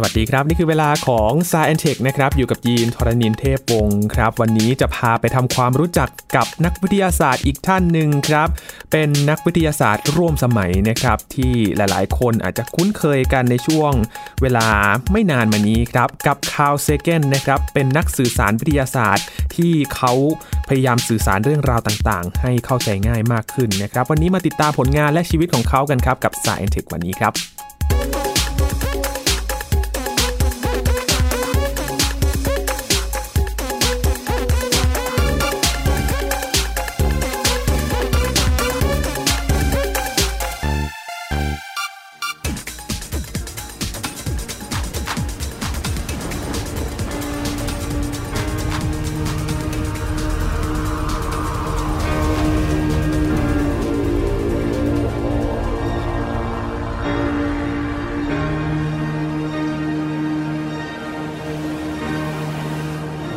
สวัสดีครับนี่คือเวลาของ Sci & Tech นะครับอยู่กับยีนธรณินทร์เทพวงศ์ครับวันนี้จะพาไปทำความรู้จักกับนักวิทยาศาสตร์อีกท่านหนึ่งครับเป็นนักวิทยาศาสตร์ร่วมสมัยนะครับที่หลายๆคนอาจจะคุ้นเคยกันในช่วงเวลาไม่นานมานี้ครับกับ Carl Sagan นะครับเป็นนักสื่อสารวิทยาศาสตร์ที่เขาพยายามสื่อสารเรื่องราวต่างๆให้เข้าใจง่ายมากขึ้นนะครับวันนี้มาติดตามผลงานและชีวิตของเขากันครับกับ Sci & Tech วันนี้ครับ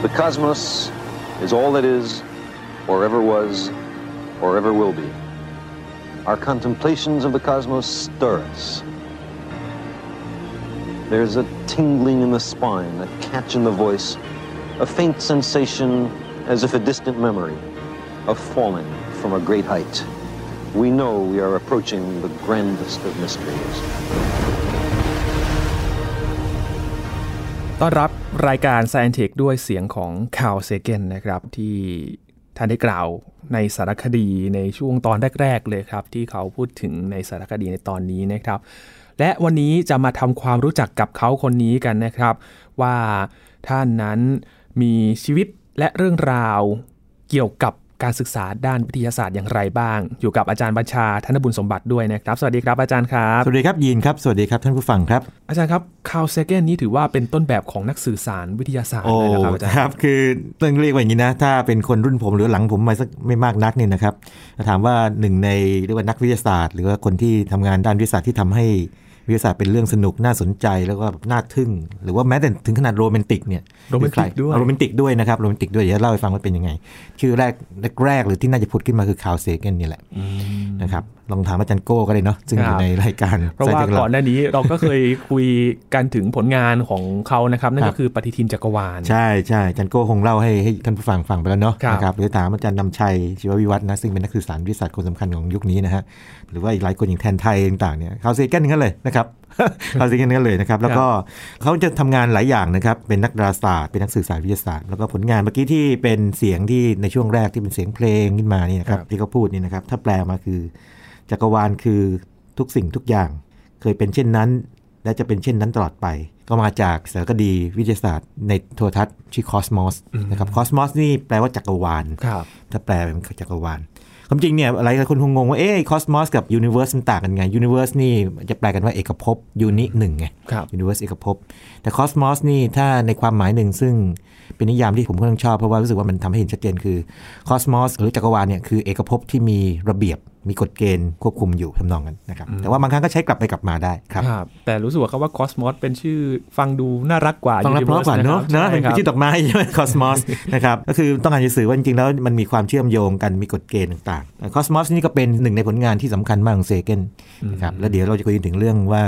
The cosmos is all that is, or ever was, or ever will be. Our contemplations of the cosmos stir us. There's a tingling in the spine, a catch in the voice, a faint sensation as if a distant memory of falling from a great height. We know we are approaching the grandest of mysteries.ต้อนรับรายการ Sci & Tech ด้วยเสียงของ Carl Sagan นะครับที่ท่านได้กล่าวในสารคดีในช่วงตอนแรกๆเลยครับที่เขาพูดถึงในสารคดีในตอนนี้นะครับและวันนี้จะมาทำความรู้จักกับเขาคนนี้กันนะครับว่าท่านนั้นมีชีวิตและเรื่องราวเกี่ยวกับการศึกษาด้านวิทยาศาสตร์อย่างไรบ้างอยู่กับอาจารย์บัญชาธนบุญสมบัติด้วยนะครับสวัสดีครับอาจารย์ครับสวัสดีครับยีนครับสวัสดีครับท่านผู้ฟังครับอาจารย์ครับCarl Saganนี้ถือว่าเป็นต้นแบบของนักสื่อสารวิทยาศาสตร์เลยนะครับอาจารย์ครับคือต้องเรียกว่าอย่างนี้นะถ้าเป็นคนรุ่นผมหรือหลังผมมาสักไม่มากนักนี่นะครับถามว่าหนึ่งในเรียกว่านักวิทยาศาสตร์หรือว่าคนที่ทำงานด้านวิทยาศาสตร์ที่ทำให้วิทยาศาสตร์เป็นเรื่องสนุกน่าสนใจแล้วก็น่าทึ่งหรือว่าแม้แต่ถึงขนาดโรแมนติกเนี่ยโรแมนติกด้วยนะครับโรแมนติกด้วยเดี๋ยวเล่าให้ฟังว่าเป็นยังไงชื่อแรกหรือที่น่าจะพูดขึ้นมาคือCarl Saganนี่แหละนะครับลองถามอาจารย์โก้ก็ได้เนาะซึ่งอยู่ในรายการเพราะว่าก่อนหน้านี้เราก็เคยคุยกันถึงผลงานของเขานะครับนั่นก็คือปฏิทินจักรวาลใช่ๆอาจารย์โก้คงเล่าให้ท่านผู้ฟังฟังไปแล้วเนาะนะครับหรือถามอาจารย์นำชัยชีววิวัฒน์นะซึ่งเป็นนักสื่อสารวิทยาศาสตร์คนสำคัญของยุคนี้นะฮะหรือว่าอีกหลายคนอย่างแทนไทยต่างๆเนี่ยCarl Saganนั่นเลยนะครับCarl Saganนั่นเลยนะครับแล้วก็เขาจะทำงานหลายอย่างนะครับเป็นนักดาราศาสตร์เป็นนักสื่อสารวิทยาศาสตร์แล้วก็ผลงานเมื่อกี้ที่เป็นเสียงที่ในช่วงแรกที่เป็นเสียงเพลงขึ้นมานี่นะครับที่เขาพูดนี่นะครับถ้าแปลมาคือจักรวาลคือทุกสิ่งทุกอย่างเคยเป็นเช่นนั้นและจะเป็นเช่นนั้นตลอดไปก็มาจากสารคดีวิทยาศาสตร์ในโทรทัศน์ชื่อ Cosmos นะครับ Cosmos นี่แปลว่าจักรวาลถ้าแปลเป็นจักรวาลความจริงเนี่ยหลายคนคงงงว่าเอ๊ะ Cosmos กับ Universe มันต่างกันไง Universe นี่จะแปลกันว่าเอกภพ Uni 1ไง Universe เอกภพแต่ Cosmos นี่ถ้าในความหมายหนึ่งซึ่งเป็นนิยามที่ผมค่อนข้างชอบเพราะว่ารู้สึกว่ามันทำให้เห็นชัดเจนคือ Cosmos หรือจักรวาลเนี่ยคือเอกภพที่มีระเบียบมีกฎเกณฑ์ควบคุมอยู่ทำนองนั้นนะครับแต่ว่าบางครั้งก็ใช้กลับไปกลับมาได้ครับแต่รู้สึกว่าคำว่า Cosmos เป็นชื่อฟังดูน่ารักกว่า Universe นะครับนะเป็นชื่อดอกไม้ใช่ไหม Cosmos นะครับก็คือต้องการจะสื่อว่าจริงๆแล้วมันมีความเชื่อมโยงกันมีกฎเกณฑ์ต่างๆ Cosmos นี่ก็เป็นหนึ่งในผลงานที่สำคัญมากของ Sagan นะครับแล้วเดี๋ยวเราจะคุยถึงเรื่องว่า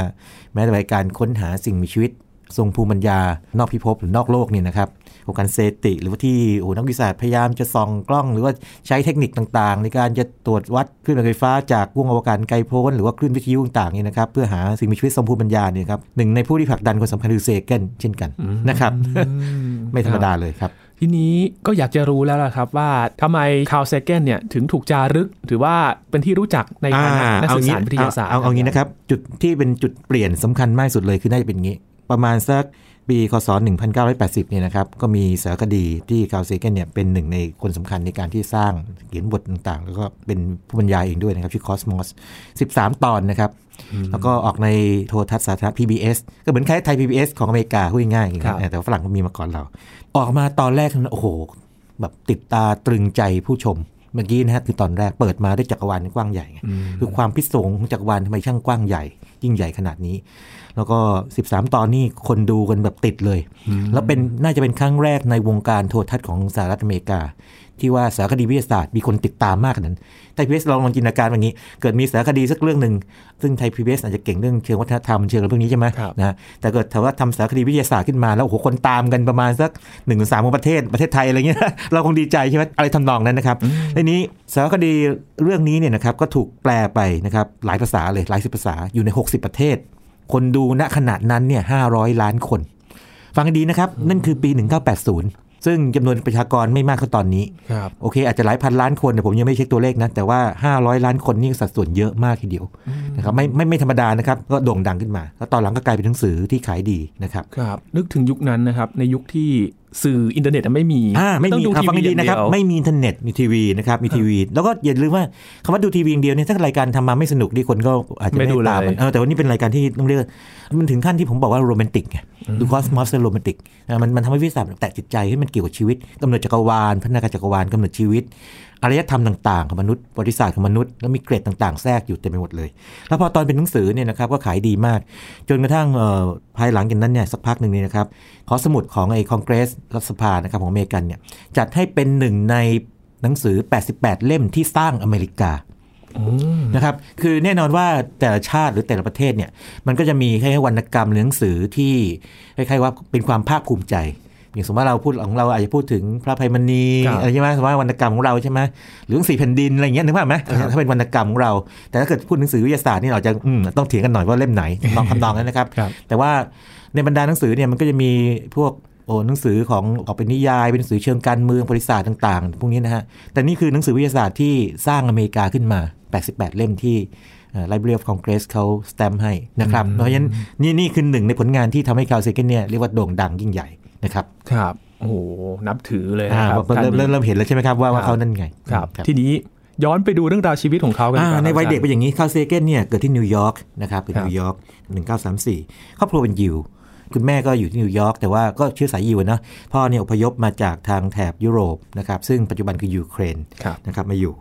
แม้แต่การค้นหาสิ่งมีชีวิตทรงภูมิปัญญานอกพิภพหรือนอกโลกนี่นะครับโครงการ SETI หรือว่าที่นักวิทยาศาสตร์พยายามจะส่องกล้องหรือว่าใช้เทคนิคต่างๆในการจะตรวจวัดคลื่นไฟฟ้าจากวงอวกาศไกลโพ้นหรือว่าคลื่นวิทยุต่างๆนี่นะครับเพื่อหาสิ่งมีชีวิตทรงภูมิปัญญาเนี่ยครับหนึ่งในผู้ที่ผลักดันคนสำคัญคือSaganเช่นกันนะครับไม่ธรรมดาเลยครับทีนี้ก็อยากจะรู้แล้วล่ะครับว่าทำไมCarl Saganเนี่ยถึงถูกจารึกถือว่าเป็นที่รู้จักในฐานะนักสื่อสารวิทยาศาสตร์เอางี้นะครับจุดที่เป็นจุดเปลี่ยนสำคัญมากสุดเลยคือน่าจะเป็นงี้ประมาณสักปีคศ1980เนี่ยนะครับก็มีสารคดีที่Carl Saganเนี่ยเป็นหนึ่งในคนสำคัญในการที่สร้างเขียนบทต่างๆแล้วก็เป็นผู้บรรยายเองด้วยนะครับชื่อ Cosmos 13 ตอนนะครับแล้วก็ออกในโทรทัศน์สาธารณะ PBS ก็เหมือนคล้ายไทย PBS ของอเมริกาพูดง่ายๆแต่ฝรั่งก็มีมาก่อนเราออกมาตอนแรกโอ้โหแบบติดตาตรึงใจผู้ชมเมื่อกี้นะฮะคือตอนแรกเปิดมาด้วยจักรวาลกว้างใหญ่คือความพิศวงของจักรวาลทำไมช่างกว้างใหญ่ยิ่งใหญ่ขนาดนี้แล้วก็13 ตอนนี่คนดูกันแบบติดเลยแล้วเป็นน่าจะเป็นครั้งแรกในวงการโทรทัศน์ของสหรัฐอเมริกา ที่ว่าสารคดีวิทยาศาสตร์มีคนติดตามมากขนาดนั้นไทยพีบีเอสลองจินตนาการอย่างนี้เกิดมีสารคดีสักเรื่องนึงซึ่งไทยพีบีเอสอาจจะเก่งเรื่องเชิงวัฒนธรรมเชิงอะไรพวกนี้ใช่ไหมนะแต่เกิดถ้าว่าทำสารคดีวิทยาศาสตร์ขึ้นมาแล้วโอ้โหคนตามกันประมาณสัก 1-3 ของประเทศไทยอะไรเงี้ยเราคงดีใจใช่ไหมอะไรทำนองนั้นนะครับในนี้สารคดีเรื่องนี้เนี่ยนะครับก็ถูกแปลไปนะครับหลายภาษาเลยหลายสิบภาษาอยู่ใน60ประเทศคนดูณขณะนั้นเนี่ย500ล้านคนฟังดีนะครับนั่นคือปี1980ซึ่งจำนวนประชากรไม่มากเท่าตอนนี้โอเคอาจจะหลายพันล้านคนแต่ผมยังไม่เช็คตัวเลขนะแต่ว่า500ล้านคนนี่สัดส่วนเยอะมากทีเดียวนะครับไม่ธรรมดานะครับก็โด่งดังขึ้นมาแล้วตอนหลังก็กลายเป็นหนังสือที่ขายดีนะครับครับนึกถึงยุคนั้นนะครับในยุคที่สื่ออินเทอร์เน็ตไม่มีต้องดูทีวีอย่างเดียวไม่มีอินเทอร์เน็ตมีทีวีนะครับมีทีวีแล้วก็อย่าลืมว่าคำว่าดูทีวีอย่างเดียวเนี่ยถ้ารายการทำมาไม่สนุกดิคนก็อาจจะไม่ตามแต่วันนี้เป็นรายการที่ต้องเรียกมันถึงขั้นที่ผมบอกว่าโรแมนติกไงดูCosmosโรแมนติกมันทำให้วิทยาศาสตร์แตะจิตใจให้มันเกี่ยวกับชีวิตกำเนิดจักรวาลพัฒนาการจักรวาลกำเนิดชีวิตอารยธรรมต่างๆของมนุษย์ประวัติศาสตร์ของมนุษย์แล้วมีเกรดต่างๆแทรกอยู่เต็มไปหมดเลยแล้วพอตอนเป็นหนังสือเนี่ยนะครับก็ขายดีมากจนกระทั่งภายหลังจากนั้นเนี่ยสักพักนึงนี่นะครับหอสมุดของไอ้คอนเกรสรัฐสภานะครับของอเมริกันเนี่ยจัดให้เป็นหนึ่งในหนังสือ88เล่มที่สร้างอเมริกานะครับคือแน่นอนว่าแต่ละชาติหรือแต่ละประเทศเนี่ยมันก็จะมีแค่วรรณกรรมหรือหนังสือที่คล้ายๆว่าเป็นความภาคภูมิใจอย่างสมมติว่าเราพูดของเราอาจจะพูดถึงพระไพมณีอะไรใช่ไหมสมมติว่าวรรณกรรมของเราใช่ไหมหรือหนังสือแผ่นดินอะไรอย่างเงี้ยนึกภาพไหมถ้าเป็นวรรณกรรมของเราแต่ถ้าเกิดพูดหนังสือวิทยาศาสตร์นี่เราจะต้องเถียงกันหน่อยว่าเล่มไหนลองคำนองกันนะครับแต่ว่าในบรรดาหนังสือเนี่ยมันก็จะมีพวกหนังสือของออกเป็นนิยายเป็นหนังสือเชิงการเมืองประวัติศาสตร์ต่างๆพวกนี้นะฮะแต่นี่คือหนังสือวิทยาศาสตร์ที่สร้างอเมริกาขึ้นมา88เล่มที่Library of Congress เขาสแตมป์ให้นะครับเพราะฉะนั้นนี่คือหนึ่งในผลงานที่ทำให้ Carl Sagan เนี่ยเรียกว่าโด่งดังยิ่งใหญ่นะครับครับโอ้โหนับถือเลยนะครับเริ่มเห็นแล้วใช่ไหมครับว่าเขานั่นไงครับทีนี้ย้อนไปดูเรื่องราวชีวิตของเขากันในวัยเด็กเป็นอย่างนี้ Carl Sagan เนี่ยเกิดที่นิวยอร์กนะครับเป็นนิวยอร์ก1934ครอบครัวเป็นยิวคุณแม่ก็อยู่ที่นิวยอร์กแต่ว่าก็เชื้อสายยิวนะพ่อเนี่ยอพยพมาจากทางแถบยุโรปนะครับซึ่งปัจจุบันคือยูเครนนะครับมาอยู่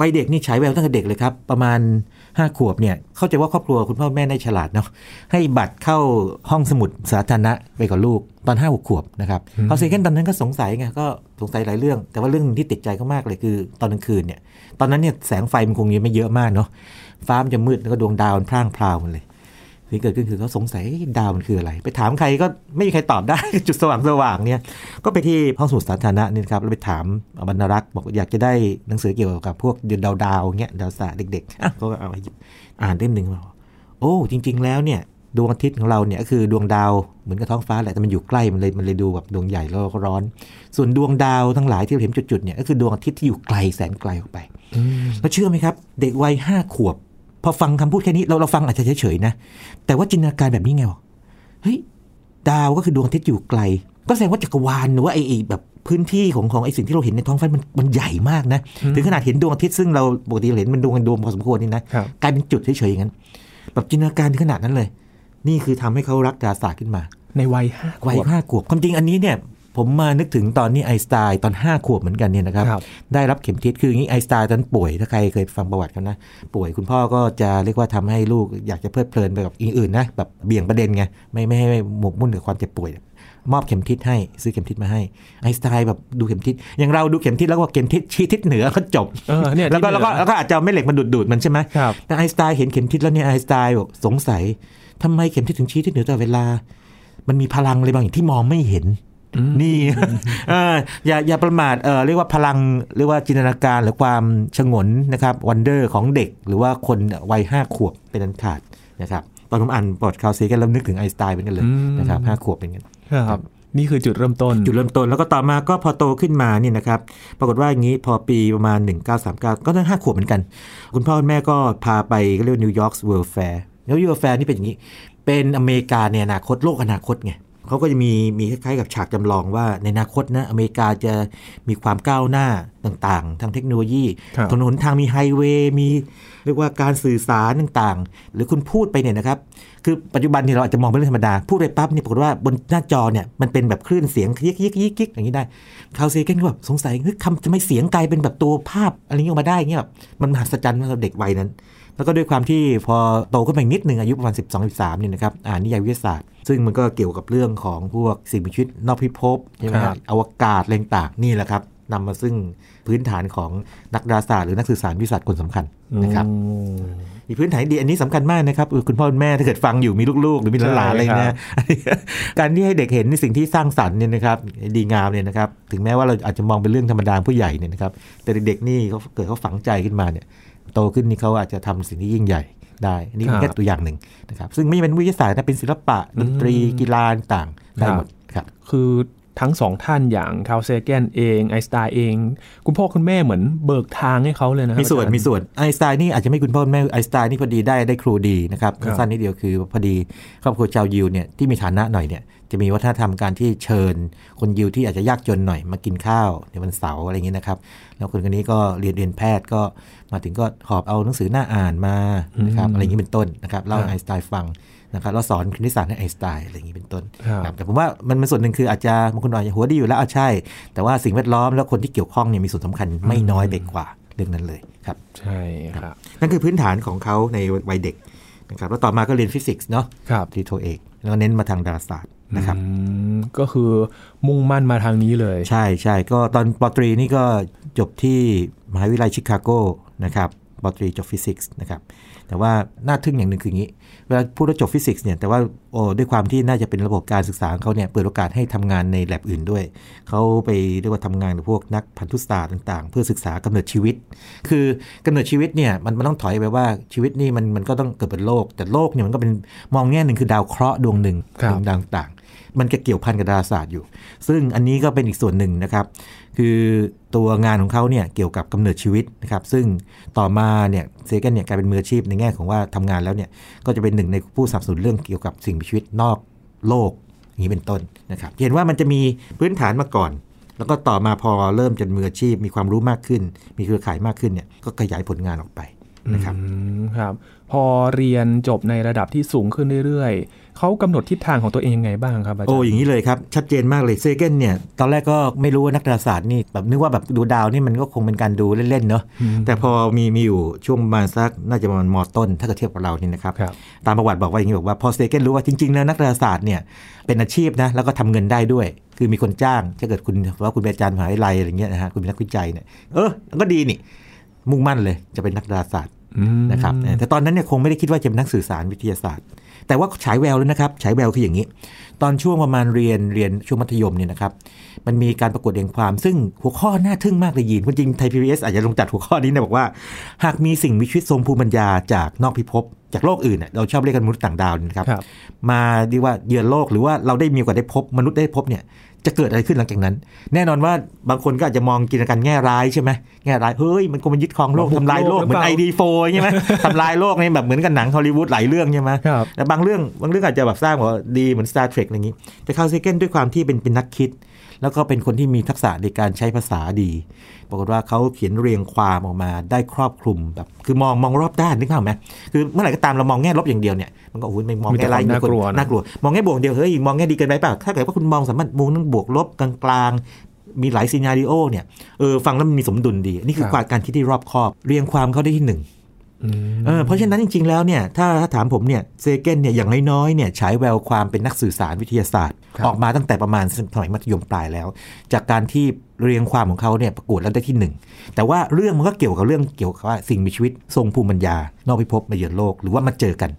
วัยเด็กนี่ใช้แววตั้งแต่เด็กเลยครับประมาณ5ขวบเนี่ยเข้าใจว่าครอบครัวคุณพ่อแม่ได้ฉลาดเนาะให้บัตรเข้าห้องสมุดสาธารณะไปกับลูกตอน 5-6 ขวบนะครับเขาเซเกนตอนนั้นก็สงสัยไงก็สงสัยหลายเรื่องแต่ว่าเรื่องที่ติดใจเขามากเลยคือตอนกลางคืนเนี่ยตอนนั้นเนี่ยแสงไฟมันคงยังไม่เยอะมากเนาะฟ้ามันจะมืดแล้วก็ดวงดาวมันพร่างพราวมันเลยสิ่งเกิดขึ้นคือเขาสงสัยดาวมันคืออะไรไปถามใครก็ไม่มีใครตอบได้จุดสว่างเนี่ยก็ไปที่ห้องสมุดสาธารณะนี่ครับแล้วไปถามบรรณารักษ์บอกอยากจะได้หนังสือเกี่ยวกับพวกดาวเงี้ยดาวศาสตร์เด็กๆอ่ะก็เอาอ่านเล่มนึงมาโอ้จริงๆแล้วเนี่ยดวงอาทิตย์ของเราเนี่ยก็คือดวงดาวเหมือนกับท้องฟ้าแหละแต่มันอยู่ใกล้มันเลยดูแบบดวงใหญ่แล้วก็ร้อนส่วนดวงดาวทั้งหลายที่เราเห็นจุดๆเนี่ยก็คือดวงอาทิตย์ที่อยู่ไกลแสนไกลออกไปแล้วเชื่อมั้ยครับเด็กวัย5ขวบพอฟังคำพูดแค่นี้เราฟังอาจจะเฉยๆนะแต่ว่าจินตนาการแบบนี้ไงวะเฮ้ยดาวก็คือดวงอาทิตย์อยู่ไกลก็แสดงว่าจักรวาลหรือว่าไอ้แบบพื้นที่ของไอ้สิ่งที่เราเห็นในท้องฟ้ามันใหญ่มากนะถึงขนาดเห็นดวงอาทิตย์ซึ่งเราปกติเห็นมันดวงพอสมควรนี่นะกลายเป็นจุดเฉยๆอย่างนั้นแบบจินตนาการถึงขนาดนั้นเลยนี่คือทำให้เขารักดาราศาสตร์ขึ้นมาในวัยห้าขวบความจริงอันนี้เนี่ยผมมานึกถึงตอนนี้ไอน์สไตน์ตอน5ขวบเหมือนกันเนี่ยนะครับได้รับเข็มทิศคืออย่างนี้ไอน์สไตน์ตอนป่วยถ้าใครเคยฟังประวัติกันนะป่วยคุณพ่อก็จะเรียกว่าทำให้ลูกอยากจะเพลิดเพลินไปกับอื่นๆนะแบบเบี่ยงประเด็นไงไม่ให้หมกมุ่นกับความเจ็บป่วยมอบเข็มทิศให้ซื้อเข็มทิศมาให้ไอน์สไตน์แบบดูเข็มทิศอย่างเราดูเข็มทิศแล้วก็เข็มทิศชี้ทิศเหนือก็จบแล้วก็อาจจะไม่เหล็กมันดูดมันใช่ไหมแต่ไอน์สไตน์เห็นเข็มทิศแล้วเนี่ยไอน์สไตน์บอกสงสัยทำไมเข็มทิศถึงชี้ทิศเหนือตลอดเวลามันมีพลังอะไรบางอย่างที่มองไม่เห็นนี่อย่าประมาทเรียกว่าพลังเรียกว่าจินตนาการหรือความฉงนนะครับวันเดอร์ของเด็กหรือว่าคนวัย5ขวบเป็นอันขาดนะครับตอนผมอ่านบทคาร์ลเซแกนแล้วนึกถึงไอน์สไตน์เป็นกันเลยนะครับ5ขวบเป็นกันครับนี่คือจุดเริ่มต้นแล้วก็ต่อมาก็พอโตขึ้นมาเนี่ยนะครับปรากฏว่าอย่างนี้พอปีประมาณ1939ก็ตั้ง5ขวบเหมือนกันคุณพ่อคุณแม่ก็พาไปเรียกนิวยอร์กเวิลด์แฟร์แล้วนิวยอร์กแฟร์นี่เป็นอย่างนี้เป็นอเมริกาในอนาคตโลกอนาคตไงเขาก็จะมีคล้ายๆกับฉากจำลองว่าในอนาคตนะอเมริกาจะมีความก้าวหน้าต่างๆทางเทคโนโลยีถนนทางมีไฮเวย์มีเรียกว่าการสื่อสารต่างๆหรือคุณพูดไปเนี่ยนะครับคือปัจจุบันเนี่ยเราอาจจะมองเป็นเรื่องธรรมดาพูดไปปั๊บนี่ปรากฏว่าบนหน้าจอเนี่ยมันเป็นแบบคลื่นเสียงยิกๆอย่างนี้ได้Carl Saganก็แบบสงสัยเฮ้ยคำจะไม่เสียงกลายเป็นแบบตัวภาพอะไรอย่างนี้ออกมาได้เงี้ยแบบมันมหัศจรรย์สำหรับเด็กวัยนั้นแล้วก็ด้วยความที่พอโตขึ้นไปนิดนึงอายุประมาณ 12-13 เนี่ยนะครับอ่านนิยายวิทยาศาสตร์ซึ่งมันก็เกี่ยวกับเรื่องของพวกสิ่งมีชีวิตนอกพิภพใช่ไหมครับอวกาศอะไรต่างนี่แหละครับ นำมาซึ่งพื้นฐานของนักดาราศาสตร์หรือนักสื่อสารวิทยาศาสตร์คนสำคัญนะครับมีพื้นฐานดีอันนี้สำคัญมากนะครับคุณพ่อคุณแม่ถ้าเกิดฟังอยู่มีลูกๆหรือมีหลานๆอะไรนะการที่ให้เด็กเห็นในสิ่งที่สร้างสรรค์เนี่ยนะครับดีงามเนี่ยนะครับถึงแม้ว่าเราอาจจะมองเป็นเรื่องธรรมดาผู้ใหญ่เนี่ยนะครับแต่เด็กๆนี่เขาเกิดเขาฝังใจขึ้นมาเนี่ยโตขึ้นนี่เขาอาจจะทำสิ่งที่ยิ่งใหญ่ได้อันนี้เป็นแค่ตัวอย่างหนึ่งนะครับซึ่งไม่ใช่เป็นวิทยาศาสตร์นะเป็นศิลปะดนตรีกีฬาต่างได้หมดครับคือทั้งสองท่านอย่างCarl Saganเองไอน์สไตน์เองคุณพ่อคุณแม่เหมือนเบิกทางให้เขาเลยนะมีส่วนไอน์สไตน์นี่อาจจะไม่คุณพ่อคุณแม่ไอน์สไตน์นี่พอดีได้ครูดีนะครับสั้นนิดเดียวคือพอดีครอบครัวชาวยิวเนี่ยที่มีฐานะหน่อยเนี่ยจะมีวัฒนธรรมการที่เชิญคนยิวที่อาจจะยากจนหน่อยมากินข้าวในวันเสาร์อะไรอย่างนี้นะครับแล้วคนนี้ก็เรียนแพทย์ก็มาถึงก็หอบเอาหนังสือหน้าอ่านมานะครับอะไรอย่างนี้เป็นต้นนะครับเล่าไอน์สไตน์ฟังนะครับเราสอนคณิตศาสตร์ให้ไอน์สไตน์อะไรอย่างนี้เป็นต้นแต่ผมว่ามันส่วนหนึ่งคืออาจจะบางคนอาจจะหัวดีอยู่แล้วใช่แต่ว่าสิ่งแวดล้อมและคนที่เกี่ยวข้องเนี่ยมีส่วนสำคัญไม่น้อยไปกว่าเรื่องนั้นเลยครับใช่ครับนั่นคือพื้นฐานของเขาในวัยเด็กนะครับแล้วต่อมาก็เรียนฟิสิกส์เนาะรีโทเอกแล้วเน้นมาทางดาราศาสตร์นะครับก็คือมุ่งมั่นมาทางนี้เลยใช่ก็ตอนป.ตรีนี่ก็จบที่มหาวิทยาลัยชิคาโกนะครับป.ตรีจบฟิสิกส์นะครับแต่ว่าน่าทึ่งอย่างหนึ่งคืออย่างนี้เวลาพูดว่าจบฟิสิกส์เนี่ยแต่ว่าด้วยความที่น่าจะเป็นระบบการศึกษาของเขาเนี่ยเปิดโอกาสให้ทำงานในแลบอื่นด้วยเขาไปเรียกว่าทำงานกับพวกนักพันธุศาสตร์ต่างๆเพื่อศึกษากำเนิดชีวิตคือกำเนิดชีวิตเนี่ยมันต้องถอยไปว่าชีวิตนี่มันก็ต้องเกิดเป็นโลกแต่โลกเนี่ยมันก็เป็นมองแง่หนึ่งคือดาวเคราะห์ดวงหนึ่งดาวต่างๆมันเกี่ยวพันกับดาราศาสตร์อยู่ซึ่งอันนี้ก็เป็นอีกส่วนหนึ่งนะครับคือตัวงานของเขาเนี่ยเกี่ยวกับกำเนิดชีวิตนะครับซึ่งต่อมาเนี่ยเซแกนเนี่ยกลายเป็นมืออาชีพในแง่ของว่าทำงานแล้วเนี่ยก็จะเป็นหนึ่งในผู้สนับสนุนเรื่องเกี่ยวกับสิ่งมีชีวิตนอกโลกอย่างนี้เป็นต้นนะครับเห็นว่ามันจะมีพื้นฐานมาก่อนแล้วก็ต่อมาพอเริ่มจนมืออาชีพมีความรู้มากขึ้นมีเครือข่ายมากขึ้นเนี่ยก็ขยายผลงานออกไปนะครับครับพอเรียนจบในระดับที่สูงขึ้นเรื่อยๆเขากำหนดทิศทางของตัวเองยังไงบ้างครับอาจารย์อย่างนี้เลยครับชัดเจนมากเลยเซแกนเนี่ยตอนแรกก็ไม่รู้ว่านักดาราศาสตร์นี่แบบนึกว่าแบบดูดาวนี่มันก็คงเป็นการดูเล่นๆเนาะแต่พอมีอยู่ช่วงประมาณสักน่าจะประมาณม.ต้นถ้าเทียบกับเรานี่นะครับตามประวัติบอกว่าอย่างนี้บอกว่าพอเซแกนรู้ว่าจริงๆแล้วนักดาราศาสตร์เนี่ยเป็นอาชีพนะแล้วก็ทำเงินได้ด้วยคือมีคนจ้างถ้าเกิดคุณเป็นอาจารย์มหาวิทยาลัยอะไรเงี้ยนะฮะคุณเป็นนักวิจัยเนี่ยก็ดีนี่มุ่งมั่นเลยจะเป็นนักดาราศาสตร์นะครับแต่ตอนนั้นเนี่ยคงไม่ได้คิดว่าจะเป็นนักสื่อสารวิทยาศาสตร์แต่ว่าฉายแววเลยนะครับฉายแววคืออย่างนี้ตอนช่วงประมาณเรียนช่วงมัธยมเนี่ยนะครับมันมีการประกวดเรียงความซึ่งหัวข้อน่าทึ่งมากเลยยินจริงไทย PBS อาจจะลงจัดหัวข้อนี้นะบอกว่าหากมีสิ่งมีชีวิตทรงภูมิปัญญาจากนอกพิภพจากโลกอื่นเราชอบเรียกกันมนุษย์ต่างดาวนะครับมาเรียกว่าเยือนโลกหรือว่าเราได้มีโอกาสได้พบมนุษย์ได้พบเนี่ยจะเกิดอะไรขึ้นหลังจากนั้นแน่นอนว่าบางคนก็อาจจะมองกินกันแง่ร้ายใช่ไหมแง่ร้ายเฮ้ยมันคงมันยึดครองโลกทำลายโลกเหมือน ID4 ใช่ไหมทำลายโลกนี่แบบเหมือนกับหนังฮอลลีวูดหลายเรื่องใช่ไหมแต่บางเรื่องอาจจะแบบสร้างว่าดีเหมือน Star Trek อะไรอย่างนี้แต่Carl Saganด้วยความที่เป็นนักคิดแล้วก็เป็นคนที่มีทักษะในการใช้ภาษาดีปรากฏว่าเขาเขียนเรียงความออกมาได้ครอบคลุมแบบคือมองรอบด้านนึกภาพไหมคือเมื่อไหร่ก็ตามเรามองแง่ลบอย่างเดียวเนี่ยมันก็โอ้โหไม่มองแง่ร้ายน่ากลัวมองแง่บวกเดียวเฮ้ยมองแง่ดีเกินไปเปล่าถ้าเกิดว่าคุณมองสามารถมองทั้งบวกลบกลางๆมีหลายซีนาริโอเนี่ยฟังแล้วมันมีสมดุลดีนี่คือการคิดที่รอบคอบเรียงความเขาได้ที่หนึ่งเพราะฉะนั้นจริงๆแล้วเนี่ยถ้าถามผมเนี่ยเซแกนเนี่ยอย่างน้อยๆเนี่ยฉายแววความเป็นนักสื่อสารวิทยาศาสตร์ออกมาตั้งแต่ประมาณสมัยมัธยมปลายแล้วจากการที่เรียงความของเขาเนี่ยประกวดแล้วได้ที่1แต่ว่าเรื่องมันก็เกี่ยวกับเรื่องเกี่ยวกับว่าสิ่งมีชีวิตทรงภูมิปัญญานอกพิภพมาเยือนโลกหรือว่ามาเจอกั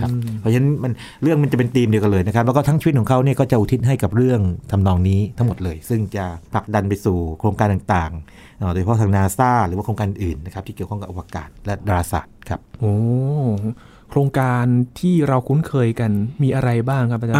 นครับเพราะฉะนั้นเรื่องมันจะเป็นธีมเดียวกันเลยนะครับแล้วก็ทั้งชีวิตของเขาเนี่ยก็จะอุทิศให้กับเรื่องทำนองนี้ทั้งหมดเลยซึ่งจะผลักดันไปสู่โครงการต่างๆโดยเฉพาะทาง NASA หรือว่าโครงการอื่นนะครับที่เกี่ยวข้องกับอวกาศและดาราศาสตร์ครับโอ้โครงการที่เราคุ้นเคยกันมีอะไรบ้างครับอาจารย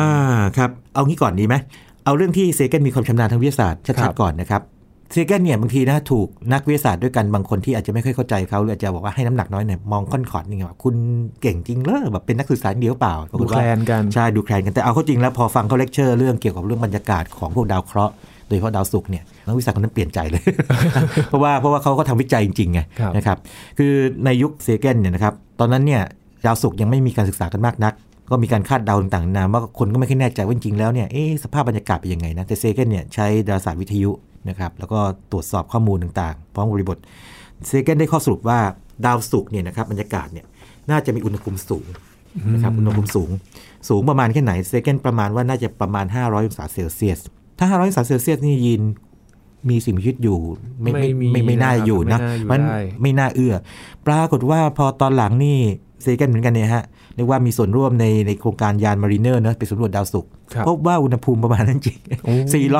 ์ครับเอางี้ก่อนดีไหมเอาเรื่องที่เซแกนมีความชำนาญทางวิทยาศาสตร์ชัดๆก่อนนะครับเซแกนเนี่ยบางทีนะถูกนักวิทยาศาสตร์ด้วยกันบางคนที่อาจจะไม่ค่อยเข้าใจเขาหรืออาจจะบอกว่าให้น้ำหนักน้อยเนี่ยมองค่อนขอดนี่ไงว่าคุณเก่งจริงเหรอแบบเป็นนักสื่อสารเดียวเปล่าดูแคลนกันใช่ดูแคลนกันแต่เอาเข้าจริงแล้วพอฟังเขาเลคเชอร์เรื่องเกี่ยวกับเรื่องบรรยากาศของพวกดาวเคราะห์โดยเฉพาะดาวศุกร์เนี่ยนักวิทยาศาสตร์คนนั้นเปลี่ยนใจเลย เพราะว่าเขาก็ทำวิจัยจริงๆไงนะครับคือในยุคเซแกนเนี่ยนะครับตอนนั้นเนี่ยดาวศุกร์ยังไม่มีการศึกษากันมากนักก็มีการคาดเดาต่างๆนะว่าคนก็ไม่ค่อยแน่ใจว่าจริงแล้วเนี่ยสภาพบรรยากาศเป็นยังไงนะแต่เซแกนเนี่ยใช้ดาราศาสตร์วิทยุนะครับแล้วก็ตรวจสอบข้อมูลต่างๆพร้อมบริบทเซแกนได้ข้อสรุปว่าดาวศุกร์เนี่ยนะครับบรรยากาศเนี่ยน่าจะมีอุณหภูมิสูงนะครับอุณหภูมิสูงประมาณแค่ไหนเซแกนประมาณว่าน่าจะประมาณ500 องศาเซลเซียสถ้า500 องศาเซลเซียสนี่ยิน มีสิ่งมีชีวิตอยู่ไม่น่าอยู่นะมันไม่น่าเอื้อปรากฏว่าพอตอนหลังนี่เซแกนเหมือนกันเนี่ยฮะเรียกว่ามีส่วนร่วมในโครงการยานมารีเนอร์นะไปสำรวจดาวศุกร์พบว่าอุณหภูมิประมาณนั้นจริง464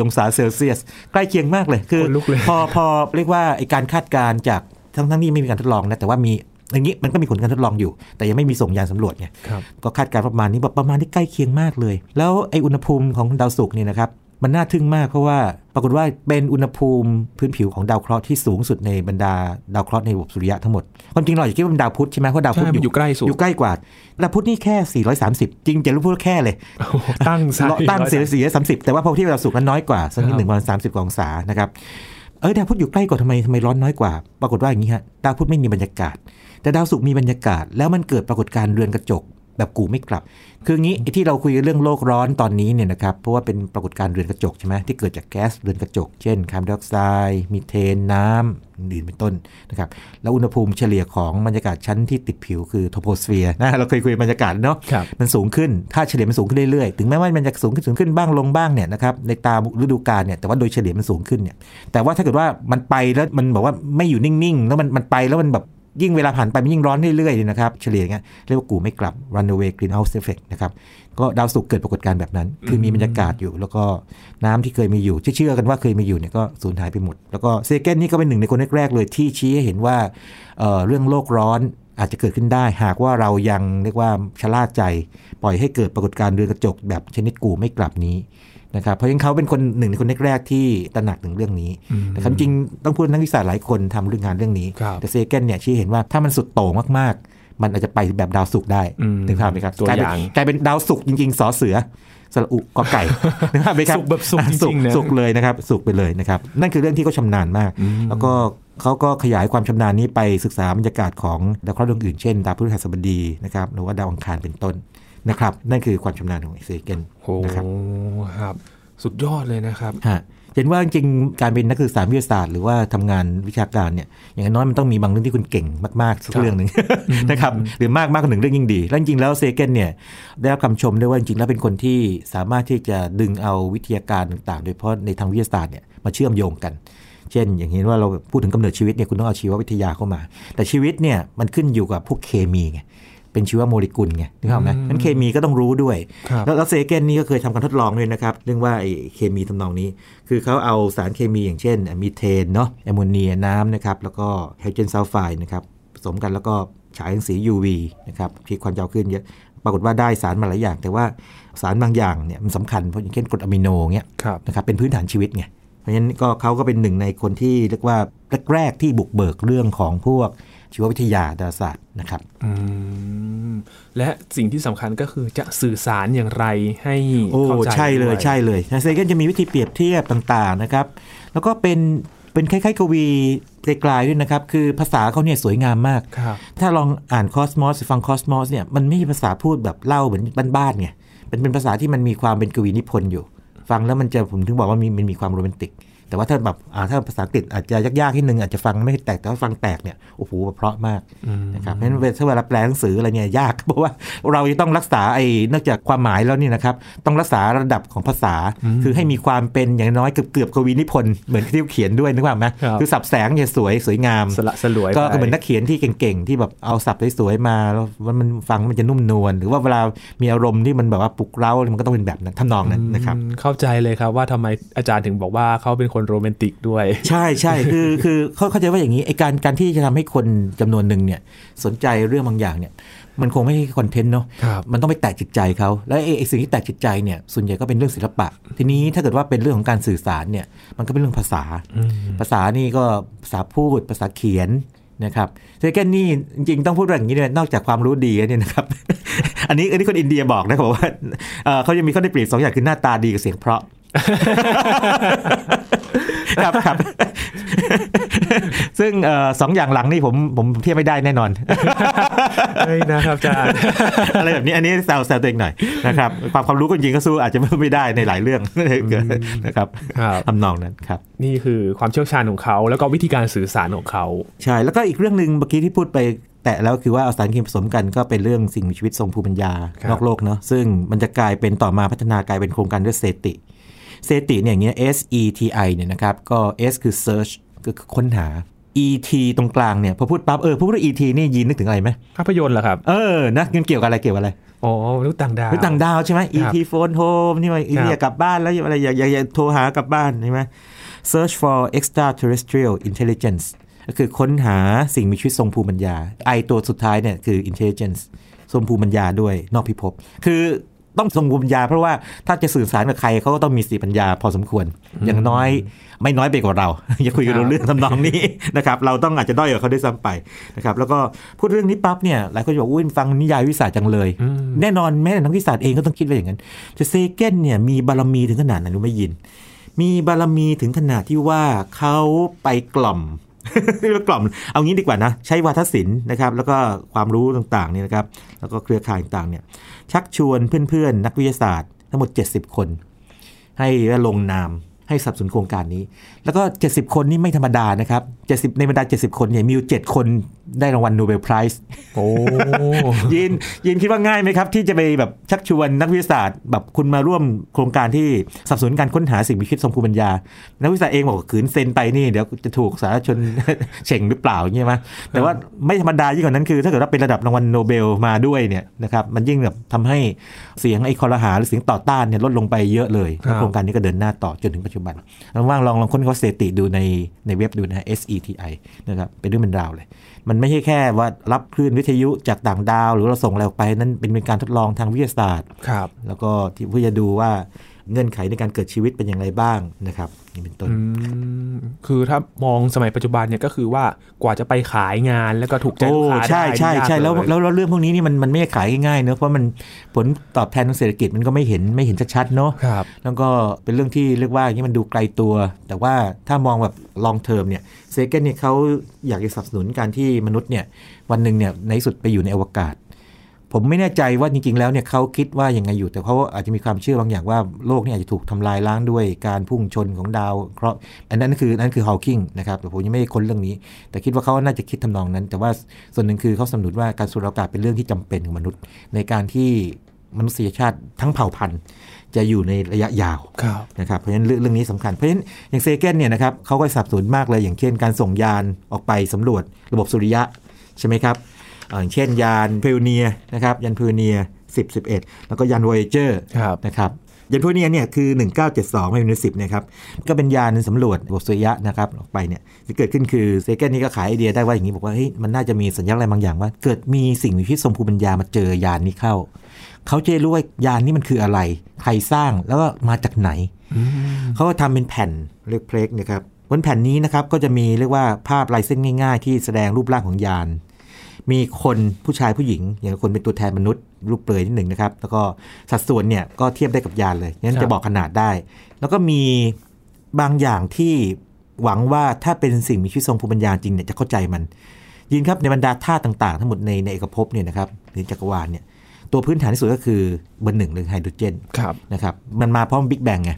องศาเซลเซียสใกล้เคียงมากเลยคือพอเรียกว่าไอ้การคาดการณ์จากทั้งที่ไม่มีการทดลองนะแต่ว่ามีอย่างนี้มันก็มีผลการทดลองอยู่แต่ยังไม่มีส่งยานสำรวจไงก็คาดการณ์ประมาณนี้ประมาณที่ใกล้เคียงมากเลยแล้วไอ้อุณหภูมิของดาวศุกร์นี่นะครับมันน่าทึ่งมากเพราะว่าปรากฏว่าเป็นอุณหภูมิพื้นผิวของดาวเคราะห์ที่สูงสุดในบรรดาดาวเคราะห์ในระบบสุริยะทั้งหมดความจริงเราจะคิดว่าเป็นดาวพุธใช่ไหมเพราะดาวพุธอยู่ใกล้สุดอยู่ใกล้กว่าดาวพุธนี่แค่430จริงจะรู้พูดแค่เลยตั้ง430แต่ว่าพอที่ดาวศุกร์นั้นน้อยกว่าสักนิดหนึ่งประมาณ30องศานะครับดาวพุธอยู่ใกล้กว่าทำไมร้อนน้อยกว่าปรากฏว่าอย่างนี้ฮะดาวพุธไม่มีบรรยากาศแต่ดาวศุกร์มีบรรยากาศแล้วมันเกิดปรากฏการณ์เรือนกระจกแบบกูไม่กลับคืองี้ที่เราคุยเรื่องโลกร้อนตอนนี้เนี่ยนะครับเพราะว่าเป็นปรากฏการณ์เรือนกระจกใช่ไหมที่เกิดจากแก๊สเรือนกระจกเช่นคาร์บอนไดออกไซด์มีเทนน้ำอื่นเป็นต้นนะครับแล้วอุณหภูมิเฉลี่ยของบรรยากาศชั้นที่ติดผิวคือโทโพสเฟียร์นะเราเคยคุยบรรยากาศเนาะมันสูงขึ้นค่าเฉลี่ยมันสูงขึ้นเรื่อยๆถึงแม้ว่ามันจะสูงขึ้นบ้างลงบ้างเนี่ยนะครับในตามฤดูกาลเนี่ยแต่ว่าโดยเฉลี่ยมันสูงขึ้นเนี่ยแต่ว่าถ้าเกิดว่ามันไปแล้วมันบอกว่าไม่อยู่นิ่งๆแล้วมันไปแล้วมันแบบยิ่งเวลาผ่านไปมันยิ่งร้อนเรื่อยๆเลยนะครับเฉลี่ยอย่างเงี้ยเรียกว่ากูไม่กลับ runaway greenhouse effect นะครับก็ดาวศุกร์เกิดปรากฏการณ์แบบนั้นคือมีบรรยากาศอยู่แล้วก็น้ำที่เคยมีอยู่เชื่อกันว่าเคยมีอยู่เนี่ยก็สูญหายไปหมดแล้วก็เซเกนนี่ก็เป็นหนึ่งในคนแรกๆเลยที่ชี้ให้เห็นว่าเรื่องโลกร้อนอาจจะเกิดขึ้นได้หากว่าเรายังเรียกว่าชะล่าใจปล่อยให้เกิดปรากฏการณ์เรือนกระจกแบบชนิดกูไม่กลับนี้นะครับเพราะฉะนั้นเขาเป็นหนึ่งในคนแรกๆที่ตระหนักถึงเรื่องนี้แต่จริงต้องพูดนักวิชาการหลายคนทำเรื่องงานเรื่องนี้แต่เซแกนเนี่ยชี้เห็นว่าถ้ามันสุดโต่งมากๆมันอาจจะไปแบบดาวศุกร์ได้ถึงภาพไหมครับตัวอย่างกลายเป็นดาวศุกร์จริงๆสอเสือสระอุกอไก่นะครับศุกร์แบบศุกร์จริงๆศุกร์เลยนะครับศุกร์ไปเลยนะครับนั่นคือเรื่องที่เขาชำนาญมากแล้วก็เขาก็ขยายความชำนาญนี้ไปศึกษาบรรยากาศของดาวเคราะห์ดวงอื่นเช่นดาวพฤหัสบดีนะครับหรือว่าดาวอังคารเป็นต้นนะครับนั่นคือความชำนาญของเซแกนนะครับสุดยอดเลยนะครับเห็นว่าจริงการเป็นนักศึกษาวิทยาศาสตร์หรือว่าทำงานวิชาการเนี่ยอย่างน้อยมันต้องมีบางเรื่องที่คุณเก่งมากๆสักเรื่องหนึ่งนะครับหรือมากมากกว่าหนึ่งเรื่องยิ่งดีแล้วจริงแล้วเซแกนเนี่ยได้รับคำชมด้วยว่าจริงแล้วเป็นคนที่สามารถที่จะดึงเอาวิทยาการต่างๆโดยเฉพาะในทางวิทยาศาสตร์เนี่ยมาเชื่อมโยงกันเช่นอย่างนี้ว่าเราพูดถึงกำเนิดชีวิตเนี่ยคุณต้องเอาชีววิทยาเข้ามาแต่ชีวิตเนี่ยมันขึ้นอยู่กับพวกเคมีไงเป็นชีวโมเลกุลไงนึกออกไหมนั้นเคมีก็ต้องรู้ด้วยแล้วเซแกนนี่ก็เคยทำการทดลองด้วยนะครับเรื่องว่าไอ้เคมีทำนองนี้คือเขาเอาสารเคมีอย่างเช่นมีเทนเนาะแอมโมเนียน้ำนะครับแล้วก็ไฮโดรเจนซัลไฟด์นะครับผสมกันแล้วก็ฉายรังสี UV นะครับที่ความยาวขึ้นเยอะปรากฏว่าได้สารมาหลายอย่างแต่ว่าสารบางอย่างเนี่ยมันสำคัญเพราะอย่างเช่นกรดอะมิโนเงี้ยนะครับเป็นพื้นฐานชีวิตไงเพราะฉะนั้นก็เขาก็เป็นหนึ่งในคนที่เรียกว่าแรกๆที่บุกเบิกเรื่องของพวกชีววิทยาดาราศาสตร์นะครับและสิ่งที่สำคัญก็คือจะสื่อสารอย่างไรให้เข้าใจใช่เลยเซแกนจะมีวิธีเปรียบเทียบต่างๆนะครับแล้วก็เป็นคล้ายๆกวีไกลๆด้วยนะครับคือภาษาเขาเนี่ยสวยงามมากถ้าลองอ่าน Cosmos ฟัง Cosmos เนี่ยมันไม่ใช่ภาษาพูดแบบเล่าเหมือนบ้านๆไงเป็นภาษาที่มันมีความเป็นกวีนิพนธ์อยู่ฟังแล้วมันจะผมถึงบอกว่ามันมีความโรแมนติกแต่ว่าถ้าแบบถ้าภาษาอังกฤษอาจจะยากๆนิดนึงอาจจะฟังไม่แตกแต่ว่าฟังแตกเนี่ยโอ้โหเพราะมากนะครับเพราะฉะนั้นถ้าเวลาแปลหนังสืออะไรเนี่ยยากเพราะว่าเราจะต้องรักษาไอ้นอกจากความหมายแล้วนี่นะครับต้องรักษาระดับของภาษาคือให้มีความเป็นอย่างน้อยเกือบกวีนิพนธ์เหมือนที่เขียนด้วยนึกว่าไหมคือสับแสงเนี่ยสวยงามสลวยก็เหมือนนักเขียนที่เก่งๆที่แบบเอาสับสวยๆมาแล้วมันฟังมันจะนุ่มนวลหรือว่าเวลามีอารมณ์ที่มันแบบว่าปลุกเร้ามันก็ต้องเป็นแบบนั้นทำนองนั้นนะครับเข้าใจเลยครับว่าทำไมอาจารย์ถึงบอกว่าเขาเป็นโรแมนติกด้วยใช่ คือเข้าใจว่าอย่างนี้ไอ้การที่จะทำให้คนจำนวนหนึ่งเนี่ยสนใจเรื่องบางอย่างเนี่ยมันคงไม่ใช่คอนเทนต์เนาะมันต้องไปแตะจิตใจเขาและไอ้สิ่งที่แตะจิตใจเนี่ยส่วนใหญ่ก็เป็นเรื่องศิลปะทีนี้ถ้าเกิดว่าเป็นเรื่องของการสื่อสารเนี่ยมันก็เป็นเรื่องภาษานี่ก็ภาษาพูดภาษาเขียนนะครับเซแกนนี่จริงๆต้องพูดเรื่องอย่างนี้ด้วยนอกจากความรู้ดีเนี่ยนะครับ อันนี้คนอินเดียบอกนะบอกว่าเขาจะมีข้อได้เปรียบสองอย่างคือหน้าตาดีกับเสียงเพราะครับซึ่งสองอย่างหลังนี่ผมเทียบไม่ได้แน่นอนนะครับอาจารย์อะไรแบบนี้อันนี้แซวตัวเองหน่อยนะครับความรู้ก็จริงก็สู้อาจจะไม่ได้ในหลายเรื่องนะครับทำนองนั้นครับนี่คือความเชี่ยวชาญของเขาแล้วก็วิธีการสื่อสารของเขาใช่แล้วก็อีกเรื่องนึงเมื่อกี้ที่พูดไปแต่แล้วคือว่าเอาสารเคมีผสมกันก็เป็นเรื่องสิ่งมีชีวิตทรงภูมิปัญญานอกโลกเนาะซึ่งมันจะกลายเป็นต่อมาพัฒนากลายเป็นโครงการเรียกSETI SETI เนี่ยอย่างเงี้ย SETI เนี่ยนะครับก็ S คือ search ก็คือค้นหา ET ตรงกลางเนี่ยพอพูดปั๊บพอพูด ET นี่ยีนนึกถึงอะไรไหมภาพยนตร์เหรอครับนะงั้นเกี่ยวกับอะไรอ๋อมนุษย์ต่างดาวใช่ไหม ET phone home นี่ว่าเรียกกลับบ้านแล้วอะไรอย่าโทรหากลับบ้านใช่ไหม search for extraterrestrial intelligence ก็คือค้นหาสิ่งมีชีวิตทรงภูมิปัญญาตัวสุดท้ายเนี่ยคือ intelligence ทรงภูมิปัญญาด้วยนอกพิภพคือต้องทรงภูมิปัญญาเพราะว่าถ้าจะสื่อสารกับใครเขาก็ต้องมีสติปัญญาพอสมควรอย่างน้อยไม่น้อยไปกว่าเราอย่าคุยกันเรื่องทำนองนี้นะครับเราต้องอาจจะด้อยกว่าเขาด้วยซ้ำไปนะครับแล้วก็พูดเรื่องนี้ปั๊บเนี่ยหลายคนจะบอกอุ้ยฟังนิยายวิทยาศาสตร์จังเลยแน่นอนแม้แต่นักวิทยาศาสตร์เองก็ต้องคิดว่าอย่างนั้นแต่เซเกนเนี่ยมีบารมีถึงขนาดไหนรู้ไหมยินมีบารมีถึงขนาดที่ว่าเขาไปกล่อมเอางี้ดีกว่านะใช้วาทศิลป์นะครับแล้วก็ความรู้ต่างๆนี่นะครับแล้วก็เครือข่ายต่างๆเนี่ยชักชวนเพื่อนๆนักวิทยาศาสตร์ทั้งหมด70คนให้ลงนามให้สนับสนุนโครงการนี้แล้วก็70คนนี่ไม่ธรรมดานะครับ70ในบรรดา70คนเนี่ยมีอยู่7คนได้รางวัลโนเบลไพรส์โอ้ ยินคิดว่าง่ายไหมครับที่จะไปแบบชักชวนนักวิทยาศาสตร์แบบคุณมาร่วมโครงการที่สนับสนุนการค้นหาสิ่งมีชีวิตทรงภูมิปัญญานักวิทยาศาสตร์เองบอกขืนเซ็นไปนี่เดี๋ยวจะถูกสาธารณชนเฉ่งหรือเปล่าอย่างเงี้ยมั้ยแต่ว่าไม่ธรรมดายิ่งกว่านั้นคือถ้าเกิดว่าเป็นระดับรางวัลโนเบลมาด้วยเนี่ยนะครับมันยิ่งแบบทำให้เสียงไอ้คอรหาหรือเสียงต่อต้านเนี่ยลดลงไปเยอะเลยโครงการนี้ก็เดินหน้าต่อจนถึงปัจจุบันว่างลองค้นเขาสถิติดูในเว็บดูนะ SETI นะครับเป็นเรื่องเป็นราวเลยมันไม่ใช่แค่ว่ารับคลื่นวิทยุจากต่างดาวหรือเราส่งอะไรออกไปนั่นเป็นการทดลองทางวิทยาศาสตร์ครับแล้วก็ที่เพื่อจะดูว่าเงื่อนไขในการเกิดชีวิตเป็นอย่างไรบ้างนะครับนี่เป็นต้นคือถ้ามองสมัยปัจจุบันเนี่ยก็คือว่ากว่าจะไปขายงานแล้วก็ถูกใจลูกค้าได้ใช่แล้วเรื่องพวกนี้นี่มันไม่ขายง่ายๆเนอะเพราะมันผลตอบแทนทางเศรษฐกิจมันก็ไม่เห็นชัดๆเนอะครับแล้วก็เป็นเรื่องที่เรียกว่าอย่างนี้มันดูไกลตัวแต่ว่าถ้ามองแบบ long term เนี่ยเซเกนเนี่ยเขาอยากจะสนับสนุนการที่มนุษย์เนี่ยวันนึงเนี่ยในสุดไปอยู่ในอวกาศผมไม่แน่ใจว่าจริงๆแล้วเนี่ยเขาคิดว่ายังไงอยู่แต่เขาอาจจะมีความเชื่อบางอย่างว่าโลกเนี่ยอาจจะถูกทำลายล้างด้วยการพุ่งชนของดาวเคราะห์อันนั้นคือฮอว์กิงนะครับแต่ผมยังไม่ได้ค้นเรื่องนี้แต่คิดว่าเขาน่าจะคิดทำนองนั้นแต่ว่าส่วนหนึ่งคือเขาสำนึกว่าการสูดอากาศเป็นเรื่องที่จำเป็นของมนุษย์ในการที่มนุษยชาติทั้งเผ่าพันธุ์จะอยู่ในระยะยาวนะครับเพราะฉะนั้นเรื่องนี้สำคัญเพราะฉะนั้นอย่างเซเกนเนี่ยนะครับเขาก็สนับสนุนมากเลยอย่างเช่นการส่งยานออกไปสำรวจระบบสุริยะใช่ไหมครับเช่นยานเพลเนียนะครับยานเพลเนีย10-11แล้วก็ยาน Voyager นะครับยานเพลเนียเนี่ยคือ1972 10เนี่ยครับก็เป็นยานสำรวจระบบสุริยะนะครับออกไปเนี่ยที่เกิดขึ้นคือเซเกนนี่ก็ขายไอเดียได้ว่าอย่างนี้บอกว่าเฮ้ยมันน่าจะมีสัญลักษณ์อะไรบางอย่างว่าเกิดมีสิ่งมีชีวิตทรงภูมิปัญญามาเจอยานนี้เข้าเขาจะรู้ว่ายานนี้มันคืออะไรใครสร้างแล้วก็มาจากไหนเขาก็ทำเป็นแผ่นเรียกเพลกนะครับบนแผ่นนี้นะครับก็จะมีเรียกว่าภาพลายเส้นง่ายๆที่แสดงรูปร่างของยานมีคนผู้ชายผู้หญิงอย่างคนเป็นตัวแทนมนุษย์รูปเปลือยนิดหนึ่งนะครับแล้วก็สัดส่วนเนี่ยก็เทียบได้กับยานเลยงั้นจะบอกขนาดได้แล้วก็มีบางอย่างที่หวังว่าถ้าเป็นสิ่งมีชีวิตทรงภูมิปัญญาจริงเนี่ยจะเข้าใจมันยินครับในบรรดาธาตุต่างๆทั้งหมดในเอกภพเนี่ยนะครับหรือจักรวาลเนี่ยตัวพื้นฐานที่สุดก็คือเบอร์หนึ่งหรือไฮโดรเจนนะครับมันมาพร้อมบิ๊กแบงไง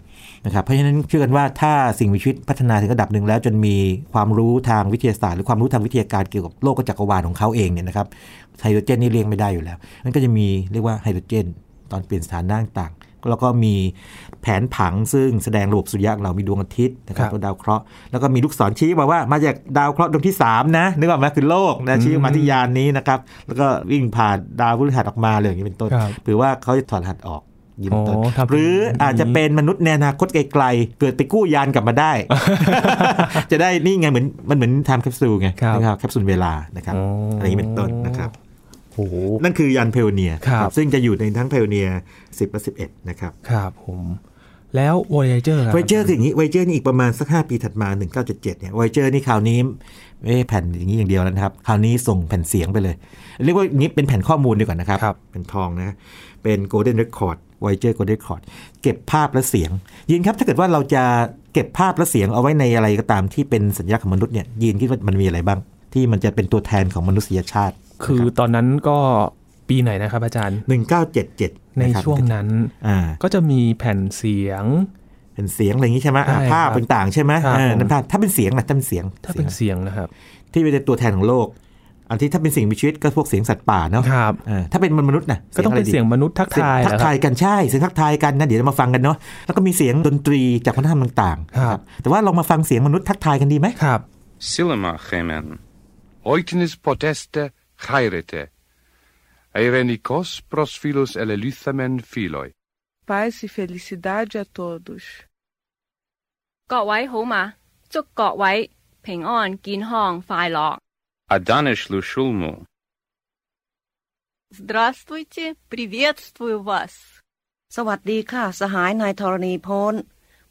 นะครับเพราะฉะนั้นเชื่อกันว่าถ้าสิ่งมีชีวิตพัฒนาถึงระดับหนึ่งแล้วจนมีความรู้ทางวิทยาศาสตร์หรือความรู้ทางวิทยาการเกี่ยวกับโลกจักรวาลของเขาเองเนี่ยนะครับไฮโดรเจนนี่เลี่ยงไม่ได้อยู่แล้วนั่นก็จะมีเรียกว่าไฮโดรเจนตอนเปลี่ยนสถานะต่างๆแล้วก็มีแผนผังซึ่งแสดงระบบสุริยะของเรามีดวงอาทิตย์นะครับดาวเคราะห์แล้วก็มีลูกศรชี้มาว่ามาจากดาวเคราะห์ดวงที่3นะนึกออกมั้ยคือโลกนะชี้มาที่ยานนี้นะครับแล้วก็วิ่งผ่านดาวพฤหัสออกมาเลยอย่างนี้เป็นต้นหรือว่าเขาจะถอดรหัสออกยินต้นหรืออาจจะเป็นมนุษย์ในอนาคตไกลๆเกิดไปกู้ยานกลับมาได้ จะได้นี่ไงเหมือนไทม์แคปซูลไงนะครับแคปซูลเวลานะครับอะไรอย่างนี้เป็นต้นนะครับนั่นคือยานเพลเนียซึ่งจะอยู่ในทั้งเพลเนีย10-11นะครับครับผมแล้วVoyager ครับ Voyager คืออย่างนี้ Voyager นี่อีกประมาณสัก5ปีถัดมา1977เนี่ย Voyager นี่คราวนี้แผ่นอย่างนี้อย่างเดียวแล้วนะครับคราวนี้ส่งแผ่นเสียงไปเลยเรียกว่านี้เป็นแผ่นข้อมูลดีกว่านะครับเป็นทองนะเป็น Golden Record Voyager Golden Record เก็บภาพและเสียงยินครับถ้าเกิดว่าเราจะเก็บภาพและเสียงเอาไว้ในอะไรก็ตามที่เป็นสัญลักษณ์ของมนุษย์เนี่ยยินคิดว่ามันมีอะไรบ้างที่มันจะเป็นตัวแทนของมนุษยชาติคือตอนนั้นก็ปีไหนนะครับอาจารย์1977ในช่วงนั้นก็จะมีแผ่นเสียงอะไรอย่างนี้ใช่ไหมภาพต่างๆใช่ไหมถ้าเป็นเสียงนะครับที่เป็นตัวแทนของโลก อันที่ถ้าเป็นสิ่งมีชีวิตก็พวกเสียงสัตว์ป่าเนาะครับถ้าเป็นมนุษย์นะก็ต้องเป็นเสียงมนุษย์ทักทายกันใช่เสียงทักทายกันนะเดี๋ยวเรามาฟังกันเนาะแล้วก็มีเสียงดนตรีจากวัฒนธรรมต่างๆครับแต่ว่าเรามาฟังเสียงมนุษย์ทักทายกันดีไหมครับซิลมาเขมนโอยทินิสโปเตสเตไคเรเตไอเรนิคอสโปรสฟิลุสเอเลลิธาเมนฟิลอย Paz e felicidade a todos 各位好嘛祝各位平安健康快樂Adanish Lushulmu. Здравствуйте, приветствую вас. สวัสดีค่ะสหายนายธรณีพล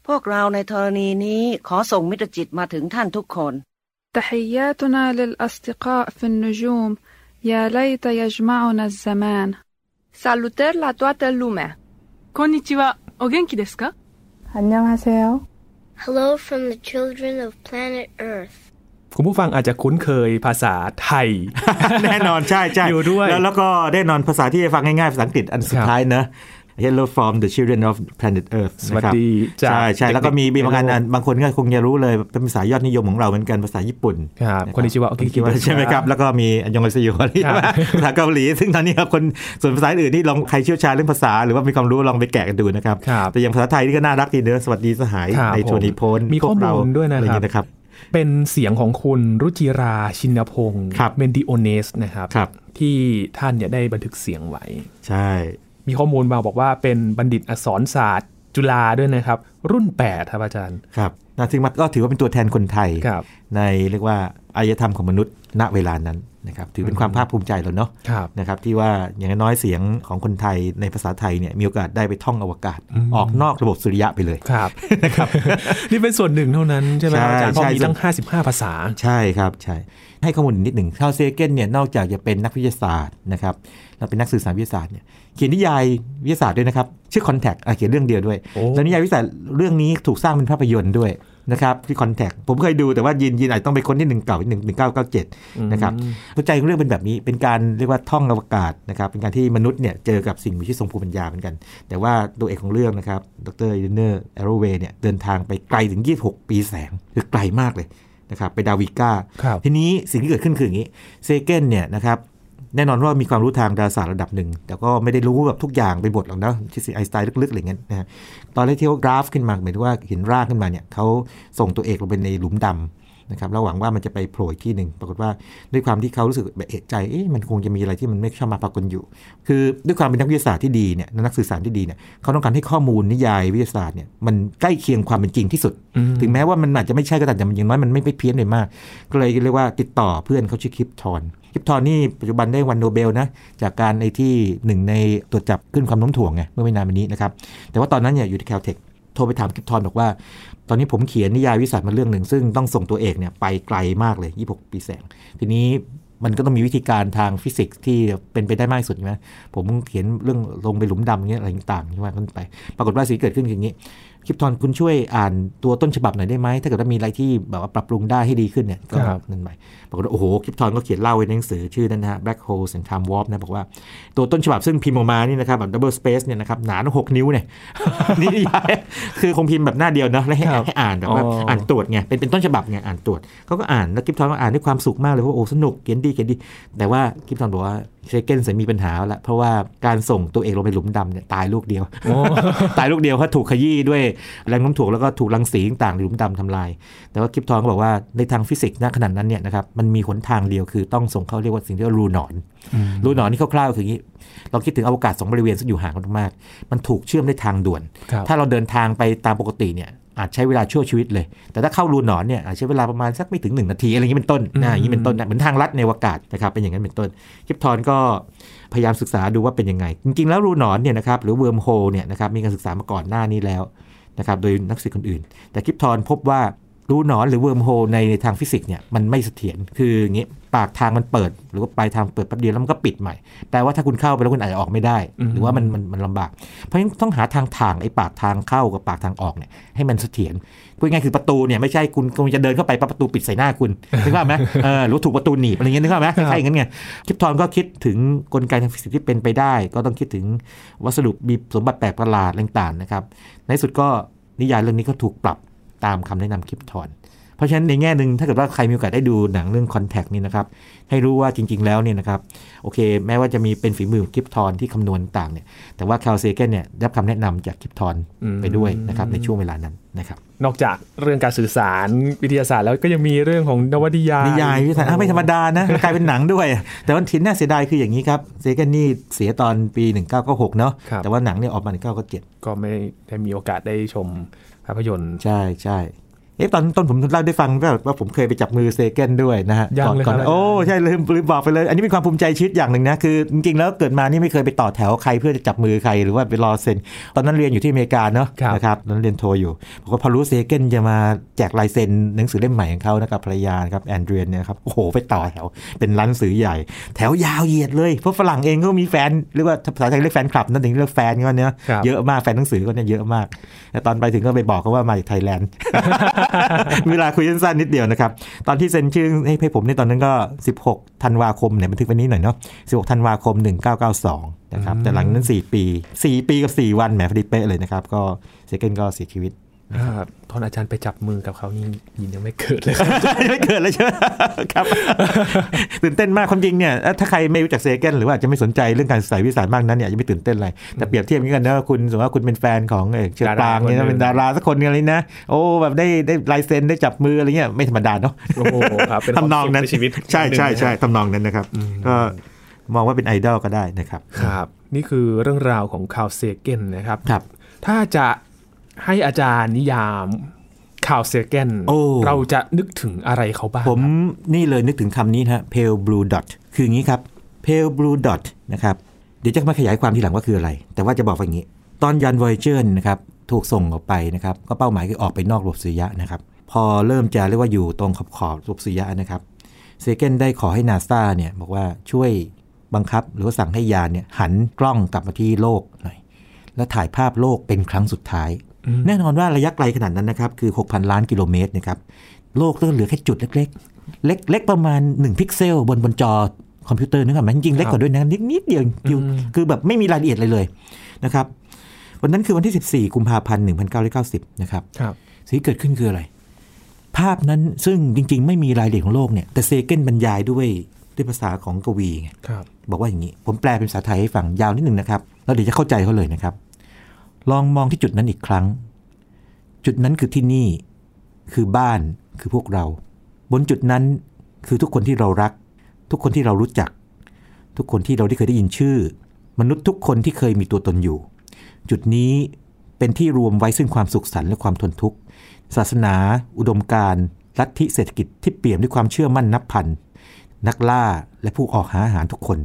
พวกเราในธรณีนี้ขอส่งมิตรจิตมาถึงท่านทุกคน تحياتنا للأصدقاء في النجوم يا ليت يجمعنا الزمان. Salutări la toată lumea. Konnichiwa, o genki desu ka? Annyeonghaseyo. Hello from the children of planet Earth.คุณผู้ฟังอาจจะคุ้นเคยภาษาไทยแน่นอนใช่ๆอยู่ด้วยแล้วก็แน่นอนภาษาที่ฟังง่ายๆภาษาอังกฤษอันสุดท้ายนะ Hello from the children of planet Earth สวัสดีใช่ๆแล้วก็มีบางอันบางคนก็คงจะรู้เลยเป็นภาษายอดนิยมของเราเหมือนกันภาษาญี่ปุ่นครับคนที่ชื่อว่าโอเคคิดว่าใช่มั้ยครับแล้วก็มีอันยองไลซโยนี่ภาษาเกาหลีซึ่งตอนนี้คนส่วนภาษาอื่นนี่ลองใครเชี่ยวชาญเรื่องภาษาหรือว่ามีความรู้ลองไปแกะกันดูนะครับแต่อย่างภาษาไทยนี่ก็น่ารักดีเด้อสวัสดีสหายในโชนิพนธ์พวกเราอะไรอย่างเงี้ยนะครับเป็นเสียงของคุณรุจิราชินพงศ์เมนดิโอเนสนะครับที่ท่านเนี่ยได้บันทึกเสียงไว้ใช่มีข้อมูลมาบอกว่าเป็นบัณฑิตอักษรศาสตร์จุฬาด้วยนะครับรุ่น8ครับอาจารย์ครับน่าทึ่งมากก็ถือว่าเป็นตัวแทนคนไทยในเรียกว่าอารยธรรมของมนุษย์ณเวลานั้นนะครับถือเป็นความภาคภูมิใจเราเนาะนะครับที่ว่าอย่างน้อยเสียงของคนไทยในภาษาไทยเนี่ยมีโอกาสได้ไปท่องอวกาศออกนอกระบบสุริยะไปเลยนะครับ นี่เป็นส่วนหนึ่งเท่านั้นใช่ไหมอาจารย์เพราะมีตั้ง55ภาษาใช่ครับใช่ให้ข้อมูลนิดหนึ่งคาร์ล เซแกนเนี่ยนอกจากจะเป็นนักวิทยาศาสตร์นะครับแล้วเป็นนักสื่อสารวิทยาศาสตร์เนี่ยเขียนนิยายวิทยาศาสตร์ด้วยนะครับชื่อ Contact เขียนเรื่องเดียวด้วยแล้วนิยายวิทยาศาสตร์เรื่องนี้ถูกสร้างเป็นภาพยนตร์ด้วยนะครับที่ Contact ผมเคยดูแต่ว่ายินอาจต้องไปค้นที่1997นะครับเข้าใจเรื่องเป็นแบบนี้เป็นการเรียกว่าท่องอวกาศนะครับเป็นการที่มนุษย์เนี่ยเจอกับสิ่งมีชีวิตทรงภูมิปัญญาเหมือนกันแต่ว่าตัวเอกของเรื่องนะครับดรเดนเนอร์แอโรเวย์เนี่ยเดินทางไปไกลถึง26ปีแสงคือไกลมากเลยนะครับไปดาวิก้าทีนี้สิ่งที่เกิดขึ้นคืออย่างนี้เซเกนเนี่ยนะครับแน่นอนว่ามีความรู้ทางดาราศาสตร์ระดับหนึ่งแต่ก็ไม่ได้รู้แบบทุกอย่างไปหมดหรอกนะทฤษฎีไอน์สไตน์ลึกๆอะไรเงี้ยนะฮะตอนแรกที่เขากราฟขึ้นมาหมายถึงว่าเห็นร่างขึ้นมาเนี่ยเขาส่งตัวเอกลงไปในหลุมดำนะครับแล้วหวังว่ามันจะไปโผล่ที่หนึ่งปรากฏว่าด้วยความที่เขารู้สึกแบบเอะใจมันคงจะมีอะไรที่มันไม่ชอบมาปรากฏอยู่คือด้วยความเป็นนักวิทยาศาสตร์ที่ดีเนี่ยนักสื่อสารที่ดีเนี่ยเขาต้องการให้ข้อมูลนิยายวิทยาศาสตร์เนี่ยมันใกล้เคียงความเป็นจริงที่สุดถึงแม้ว่ามันอาจจะไม่ใช่ก็แต่อย่างน้อยมันไม่เพี้ยนเลยมากก็เลยเรียกว่าติดต่อเพื่อนเขาชื่อคลิปทอนนี่ปัจจุบันได้วันโนเบลนะจากการในที่หนึ่งในตรวจจับคลื่นความโน้มถ่วงไงเมื่อไม่นานมานี้นะครับแต่ว่าตอนนั้นเนี่ยอยู่ที่ Caltech โทรไปถามกิฟทอนบอกว่าตอนนี้ผมเขียนนิยายวิทยาศาสตร์มาเรื่องหนึ่งซึ่งต้องส่งตัวเอกเนี่ยไปไกลมากเลย26ปีแสงทีนี้มันก็ต้องมีวิธีการทางฟิสิกส์ที่เป็นไปได้มากที่สุดใช่มั้ยผมเขียนเรื่องลงไปหลุมดำอย่างเงี้ยอะไรต่างๆใช่มั้ยขึ้นไปปรากฏว่าสิ่งเกิดขึ้นอย่างงี้คลิปทอนคุณช่วยอ่านตัวต้นฉบับหน่อยได้ไหมถ้าเกิดว่ามีอะไรที่แบบว่าปรับปรุงได้ให้ดีขึ้นเนี่ยก็นั่นไปปรากฏว่าโอ้โหคลิปทอนก็เขียนเล่าไว้ในหนังสือชื่อนั้นนะฮะ Black Hole and Time Warp นะบอกว่าตัวต้นฉบับซึ่งพิมพ์ออกมานี่นะครับแบบ Double Space เนี่ยนะครับหนา6นิ้วเนี่ยนี่คือคงพิมพ์แบบหน้าเดียวนะแล้วให้อ่านแบบว่าอ่านตรวจไงเป็นต้นฉบับไงอ่านตรวจเค้าก็อ่านแล้วคลิปทอนก็อ่านด้วยความสุขมากเลยเพราะโอ้สนุกเขียนดีเขียนดีแต่ว่าคลิปทอนบอกว่าเซเกนเสียมีปัญหาแล้วเพราะว่าการส่งตัวเอกลงไปหลุมดำเนี่ยตายลูกเดียว ตายลูกเดียวเพราะถูกขยี้ด้วยแรงโน้มถ่วงแล้วก็ถูกรังสีต่างๆหลุมดำทำลายแต่ว่าคลิปทองก็บอกว่าในทางฟิสิกส์ณขณะนั้นเนี่ยนะครับมันมีหนทางเดียวคือต้องส่งเข้าเรียกว่าสิ่งที่เรียกว่ารูหนอนนี่คร่าวๆคืออย่างนี้เราคิดถึงอวกาศ2บริเวณซึ่งอยู่ห่างกันมากมันถูกเชื่อมด้วยทางด่วนถ้าเราเดินทางไปตามปกติเนี่ยอาจใช้เวลาชั่วชีวิตเลยแต่ถ้าเข้ารูหนอนเนี่ยอาจใช้เวลาประมาณสักไม่ถึง1นาทีอะไรอย่างนี้เป็นต้นอย่างนี้เป็นต้นเหมือนทางลัดในอวกาศนะครับเป็นอย่างนั้นเป็นต้นคิปทอนก็พยายามศึกษาดูว่าเป็นยังไงจริงๆแล้วรูหนอนเนี่ยนะครับหรือเวิร์มโฮลเนี่ยนะครับมีการศึกษามาก่อนหน้านี้แล้วนะครับโดยนักศึกษาคนอื่นแต่คิปทอนพบว่ารูหนอนหรือเวิร์มโฮลในทางฟิสิกส์เนี่ยมันไม่เสถียรคืออย่างนี้ปากทางมันเปิดหรือว่าปลายทางเปิดแป๊บเดียวแล้วมันก็ปิดใหม่แปลว่าถ้าคุณเข้าไปแล้วคุณอาจจะออกไม่ได้หรือว่ามันลำบากเพราะฉะนั้นต้องหาทางถ่างไอ้ปากทางเข้ากับปากทางออกเนี่ยให้มันเสถียรพูดง่ายคือประตูเนี่ยไม่ใช่คุณคงจะเดินเข้าไปประตูปิดใส่หน้าคุณนึกว่าไหมรู้ถูกประตูหนีบอะไรเงี้ยนึกว่าไหมใช่อย่างนั้นไงคลิปทอนก็คิดถึงกลไกทางฟิสิกส์ที่เป็นไปได้ก็ต้องคิดถึงวัสดุมีสมบัติแปลกประหลาดต่างๆนะครับในสุดก็นิยายเรื่องนี้ก็ถูกปรับตามคำแนะนำคลิปทอน เพราะฉะนั้นในแง่หนึ่งถ้าเกิดว่าใครมีโอกาสได้ดูหนังเรื่อง Contact นี่นะครับให้รู้ว่าจริงๆแล้วเนี่ยนะครับโอเคแม้ว่าจะมีเป็นฝีมือของคลิปทอนที่คำนวณต่างเนี่ยแต่ว่า Carl Sagan เนี่ยได้รับคำแนะนำจากคลิปทอนไปด้วยนะครับในช่วงเวลานั้นนะครับนอกจากเรื่องการสื่อสารวิทยาศาสตร์แล้วก็ยังมีเรื่องของนวนิยายนิยายวิทยาศาสตร์ไม่ธรรมดานะ กลายเป็นหนังด้วยแต่ว่าทิ้นน่าเสียดายคืออย่างนี้ครับเซกันนี่เสียตอนปี1996เนาะแต่ว่าหนังเนี่ยออกมา1997ก็ไม่ได้มีโอกาสได้ชมภาพยนตร์ใช่ใช่ตอนต้นผมเล่าได้ฟังว่าผมเคยไปจับมือเซเก้นด้วยนะฮะก่อนโอ้ใช่ลืมบอกไปเลยอันนี้เป็นความภูมิใจชีวิตอย่างหนึ่งนะคือจริงๆแล้วเกิดมานี่ไม่เคยไปต่อแถวใครเพื่อจะจับมือใครหรือว่าไปรอเซ็นตอนนั้นเรียนอยู่ที่อเมริกาเนาะนะครับตอนนั้นเรียนโทอยู่ผมก็พอรู้เซเก้นจะมาแจกลายเซ็นหนังสือเล่มใหม่ของเขานะครับภรรยาครับแอนเดรียนเนี่ยครับโอ้โหไปต่อแถวเป็นร้านหนังสือใหญ่แถวยาวเหยียดเลยเพราะฝรั่งเองก็มีแฟนเรียกว่าภาษาไทยเรียกแฟนคลับนั่นเองเรียกแฟนก็เนี่ยเยอะมากแฟนหนังสือก็เนี่ยเยอะมากแต่ตอนไปถึงก็ไปบอกเขาว่ามาจากไทยแลนด์เวลาคุยสั้นๆนิดเดียวนะครับตอนที่เซ็นชื่อให้ผมในตอนนั้นก็16ธันวาคมเนี่ยบันทึกวันนี้หน่อยเนาะ16ธันวาคม1992นะครับแต่หลังนั้น4ปีกับ4วันแหมพอดีเป๊ะเลยนะครับก็เซเก้นก็เสียชีวิตตอนอาจารย์ไปจับมือกับเขานี่ยินยังไม่เกิดเลยไม่เกิดเลยใช่ไหมครับตื่นเต้นมากความจริงเนี่ยถ้าใครไม่รู้จักเซเก้นหรือว่าจะไม่สนใจเรื่องการสายวิสารมากนั้นเนี่ยจะไม่ตื่นเต้นอะไรแต่เปรียบเทียบกันนะคุณสมมติว่าคุณเป็นแฟนของเชอร์ปางเนี่ยเป็นดาราสักคนอะไรนะโอ้แบบได้ลายเซ็นได้จับมืออะไรเงี้ยไม่ธรรมดาเนาะโอ้โหครับทำนองนั้นใช่ใช่ใช่ทำนองนั้นนะครับก็มองว่าเป็นไอดอลก็ได้นะครับครับนี่คือเรื่องราวของคาร์ล เซแกนนะครับถ้าจะให้อาจารย์นิยามคาร์ล เซแกนเราจะนึกถึงอะไรเขาบ้างผมนี่เลยนึกถึงคำนี้ฮะ Pale Blue Dot คืออย่างนี้ครับ Pale Blue Dot นะครับเดี๋ยวจะมาขยายความทีหลังว่าคืออะไรแต่ว่าจะบอกว่าอย่างนี้ตอนยาน Voyager นะครับถูกส่งออกไปนะครับก็เป้าหมายคือออกไปนอกระบบสุริยะนะครับพอเริ่มจะเรียกว่าอยู่ตรงขอบระบบสุริยะนะครับเซแกนได้ขอให้ NASA เนี่ยบอกว่าช่วยบังคับหรือว่าสั่งให้ยานเนี่ยหันกล้องกลับมาที่โลกหน่อยและถ่ายภาพโลกเป็นครั้งสุดท้ายแน่นอนว่าระยะไกลขนาดนั้นนะครับคือ 6,000 ล้านกิโลเมตรนะครับโลกต้องเหลือแค่จุดเล็กๆเล็กๆประมาณ1พิกเซลบนจอคอมพิวเตอร์นึกออกมั้ยจริงๆเล็กกว่าด้วยนะนิดเดียวคือแบบไม่มีรายละเอียดเลยนะครับวันนั้นคือวันที่14กุมภาพันธ์1990นะครับครับสิ่งที่เกิดขึ้นคืออะไรภาพนั้นซึ่งจริงๆไม่มีรายละเอียดของโลกเนี่ยแต่เซเก้นบรรยายด้วยภาษาของกวีไงครับบอกว่าอย่างนี้ผมแปลเป็นภาษาไทยให้ฟังยาวนิดนึงนะครับแล้วเดี๋ยวจะเข้าใจเขาเลยนะครับลองมองที่จุดนั้นอีกครั้งจุดนั้นคือที่นี่คือบ้านคือพวกเราบนจุดนั้นคือทุกคนที่เรารักทุกคนที่เรารู้จักทุกคนที่เราได้เคยได้ยินชื่อมนุษย์ทุกคนที่เคยมีตัวตนอยู่จุดนี้เป็นที่รวมไว้ซึ่งความสุขสันต์และความทนทุกข์ศาสนาอุดมการณ์ลัทธิเศรษฐกิจที่เปี่ยมด้วยความเชื่อมั่นนับพันนักล่าและผู้ออกหาอาหารทุกคน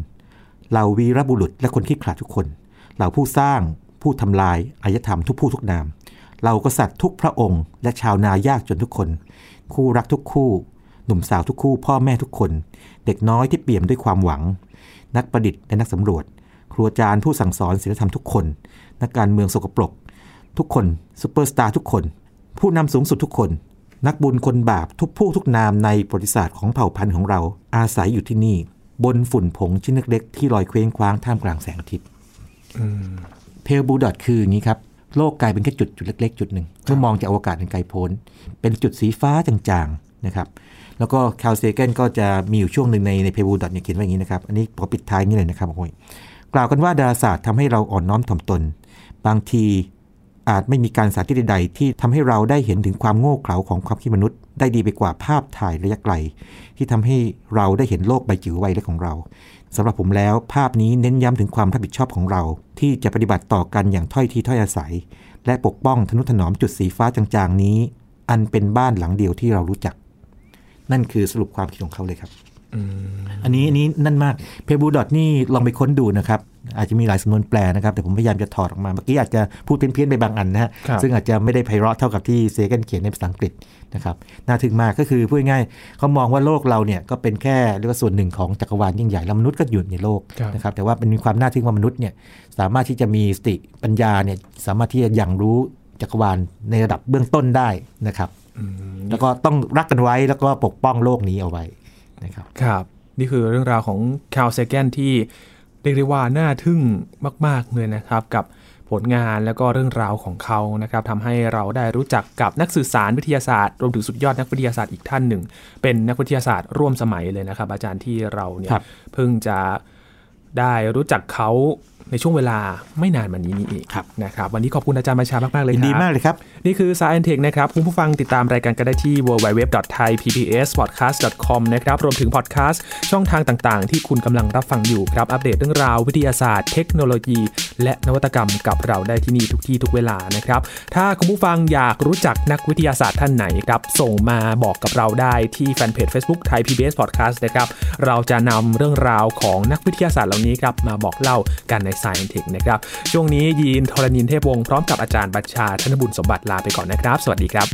เหล่าวีรบุรุษและคนขี้ขลาดทุกคนเหล่าผู้สร้างผู้ทำลายอารยธรรมทุกผู้ทุกนามเรากษัตริย์ทุกพระองค์และชาวนายากจนทุกคนคู่รักทุกคู่หนุ่มสาวทุกคู่พ่อแม่ทุกคนเด็กน้อยที่เปี่ยมด้วยความหวังนักประดิษฐ์และนักสำรวจครูอาจารย์ผู้สั่งสอนศีลธรรมทุกคนนักการเมืองสกปรกทุกคนซุปเปอร์สตาร์ทุกคนผู้นำสูงสุดทุกคนนักบุญคนบาปทุกผู้ทุกนามในประวัติศาสตร์ของเผ่าพันธุ์ของเราอาศัยอยู่ที่นี่บนฝุ่นผงชิ้นเล็กๆที่ลอยเคว้งคว้างท่ามกลางแสงอาทิตย์เพลบลูดอทคืออย่างนี้ครับโลกกลายเป็นแค่จุดเล็กๆจุดหนึ่งเมื่อมองจากอวกาศไกลโพ้นเป็นจุดสีฟ้าจางๆนะครับแล้วก็คาร์ล เซแกนก็จะมีอยู่ช่วงหนึ่งในเพลบลูดอทเนี่ยเขียนไว้อย่างนี้นะครับอันนี้ขอปิดท้ายนี้เลยนะครับโอ้ยกล่าวกันว่าดาราศาสตร์ทำให้เราอ่อนน้อมถ่อมตนบางทีอาจไม่มีการสาธิตใดๆที่ทำให้เราได้เห็นถึงความโง่เขลาของความคิดมนุษย์ได้ดีไปกว่าภาพถ่ายระยะไกลที่ทำให้เราได้เห็นโลกใบจิ๋วไวเล็กของเราสำหรับผมแล้วภาพนี้เน้นย้ำถึงความรับผิดชอบของเราที่จะปฏิบัติต่อกันอย่างถ้อยทีถ้อยอาศัยและปกป้องทนุถนอมจุดสีฟ้าจางๆนี้อันเป็นบ้านหลังเดียวที่เรารู้จักนั่นคือสรุปความคิดของเขาเลยครับอันนี้นั่นมากเพลบูดอทนี่ลองไปค้นดูนะครับอาจจะมีหลายสำนวนแปลนะครับแต่ผมพยายามจะถอดออกมาเมื่อกี้อาจจะพูดเพี้ยนๆไปบางอันนะฮะซึ่งอาจจะไม่ได้ไพเราะเท่ากับที่เซแกนเขียนในภาษาอังกฤษนะครับน่าทึ่งมากก็คือพูดง่ายๆเขามองว่าโลกเราเนี่ยก็เป็นแค่เรียกว่าส่วนหนึ่งของจักรวาลยิ่งใหญ่แล้วมนุษย์ก็อยู่ในโลกนะครับแต่ว่ามันมีความน่าทึ่งว่ามนุษย์เนี่ยสามารถที่จะมีสติปัญญาเนี่ยสามารถที่จะยังรู้จักรวาลในระดับเบื้องต้นได้นะครับแล้วก็ต้องรักกันไว้แล้วก็ปกป้องโลกนี้เอาไว้นะครับครับนี่คือเรื่องราวของคาร์ล เซแกนที่เรียกได้ว่าน่าทึ่งมากๆเลยนะครับกับ ผลงานแล้วก็เรื่องราวของเขานะครับทำให้เราได้รู้จักกับนักสื่อสารวิทยาศาสตร์รวมถึงสุดยอดนักวิทยาศาสตร์อีกท่านหนึ่งเป็นนักวิทยาศาสตร์ร่วมสมัยเลยนะครับอาจารย์ที่เราเนี่ยเพิ่งจะได้รู้จักเขาในช่วงเวลาไม่นานมานี้นี่เองนะครับวันนี้ขอบคุณอาจารย์บัญชามากๆเลยครับดีมากเลยครับนี่คือ Sci & Tech นะครับคุณผู้ฟังติดตามรายการก็ได้ที่ www.thaipbspodcast.com นะครับรวมถึงพอดคาสต์ช่องทางต่างๆที่คุณกำลังรับฟังอยู่ครับอัปเดตเรื่องราววิทยาศาสตร์เทคโนโลยีและนวัตกรรมกับเราได้ที่นี่ทุกที่ทุกเวลานะครับถ้าคุณผู้ฟังอยากรู้จักนักวิทยาศาสตร์ท่านไหนครับส่งมาบอกกับเราได้ที่แฟนเพจ Facebook Thai PBS Podcast นะครับเราจะนำเรื่องราวของนักวิทยาศาสตร์เหล่านี้ครับมาบอกเล่ากันใน Sci & Tech นะครับช่วงนี้ยีนทรณินเทพวงศ์พร้อมกับอาจารย์บัญชาธนบุญสมบัติลาไปก่อนนะครับสวัสดีครับ